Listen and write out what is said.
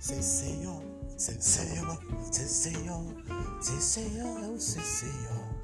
Senseio, senseio, senseio, senseio é o senseio.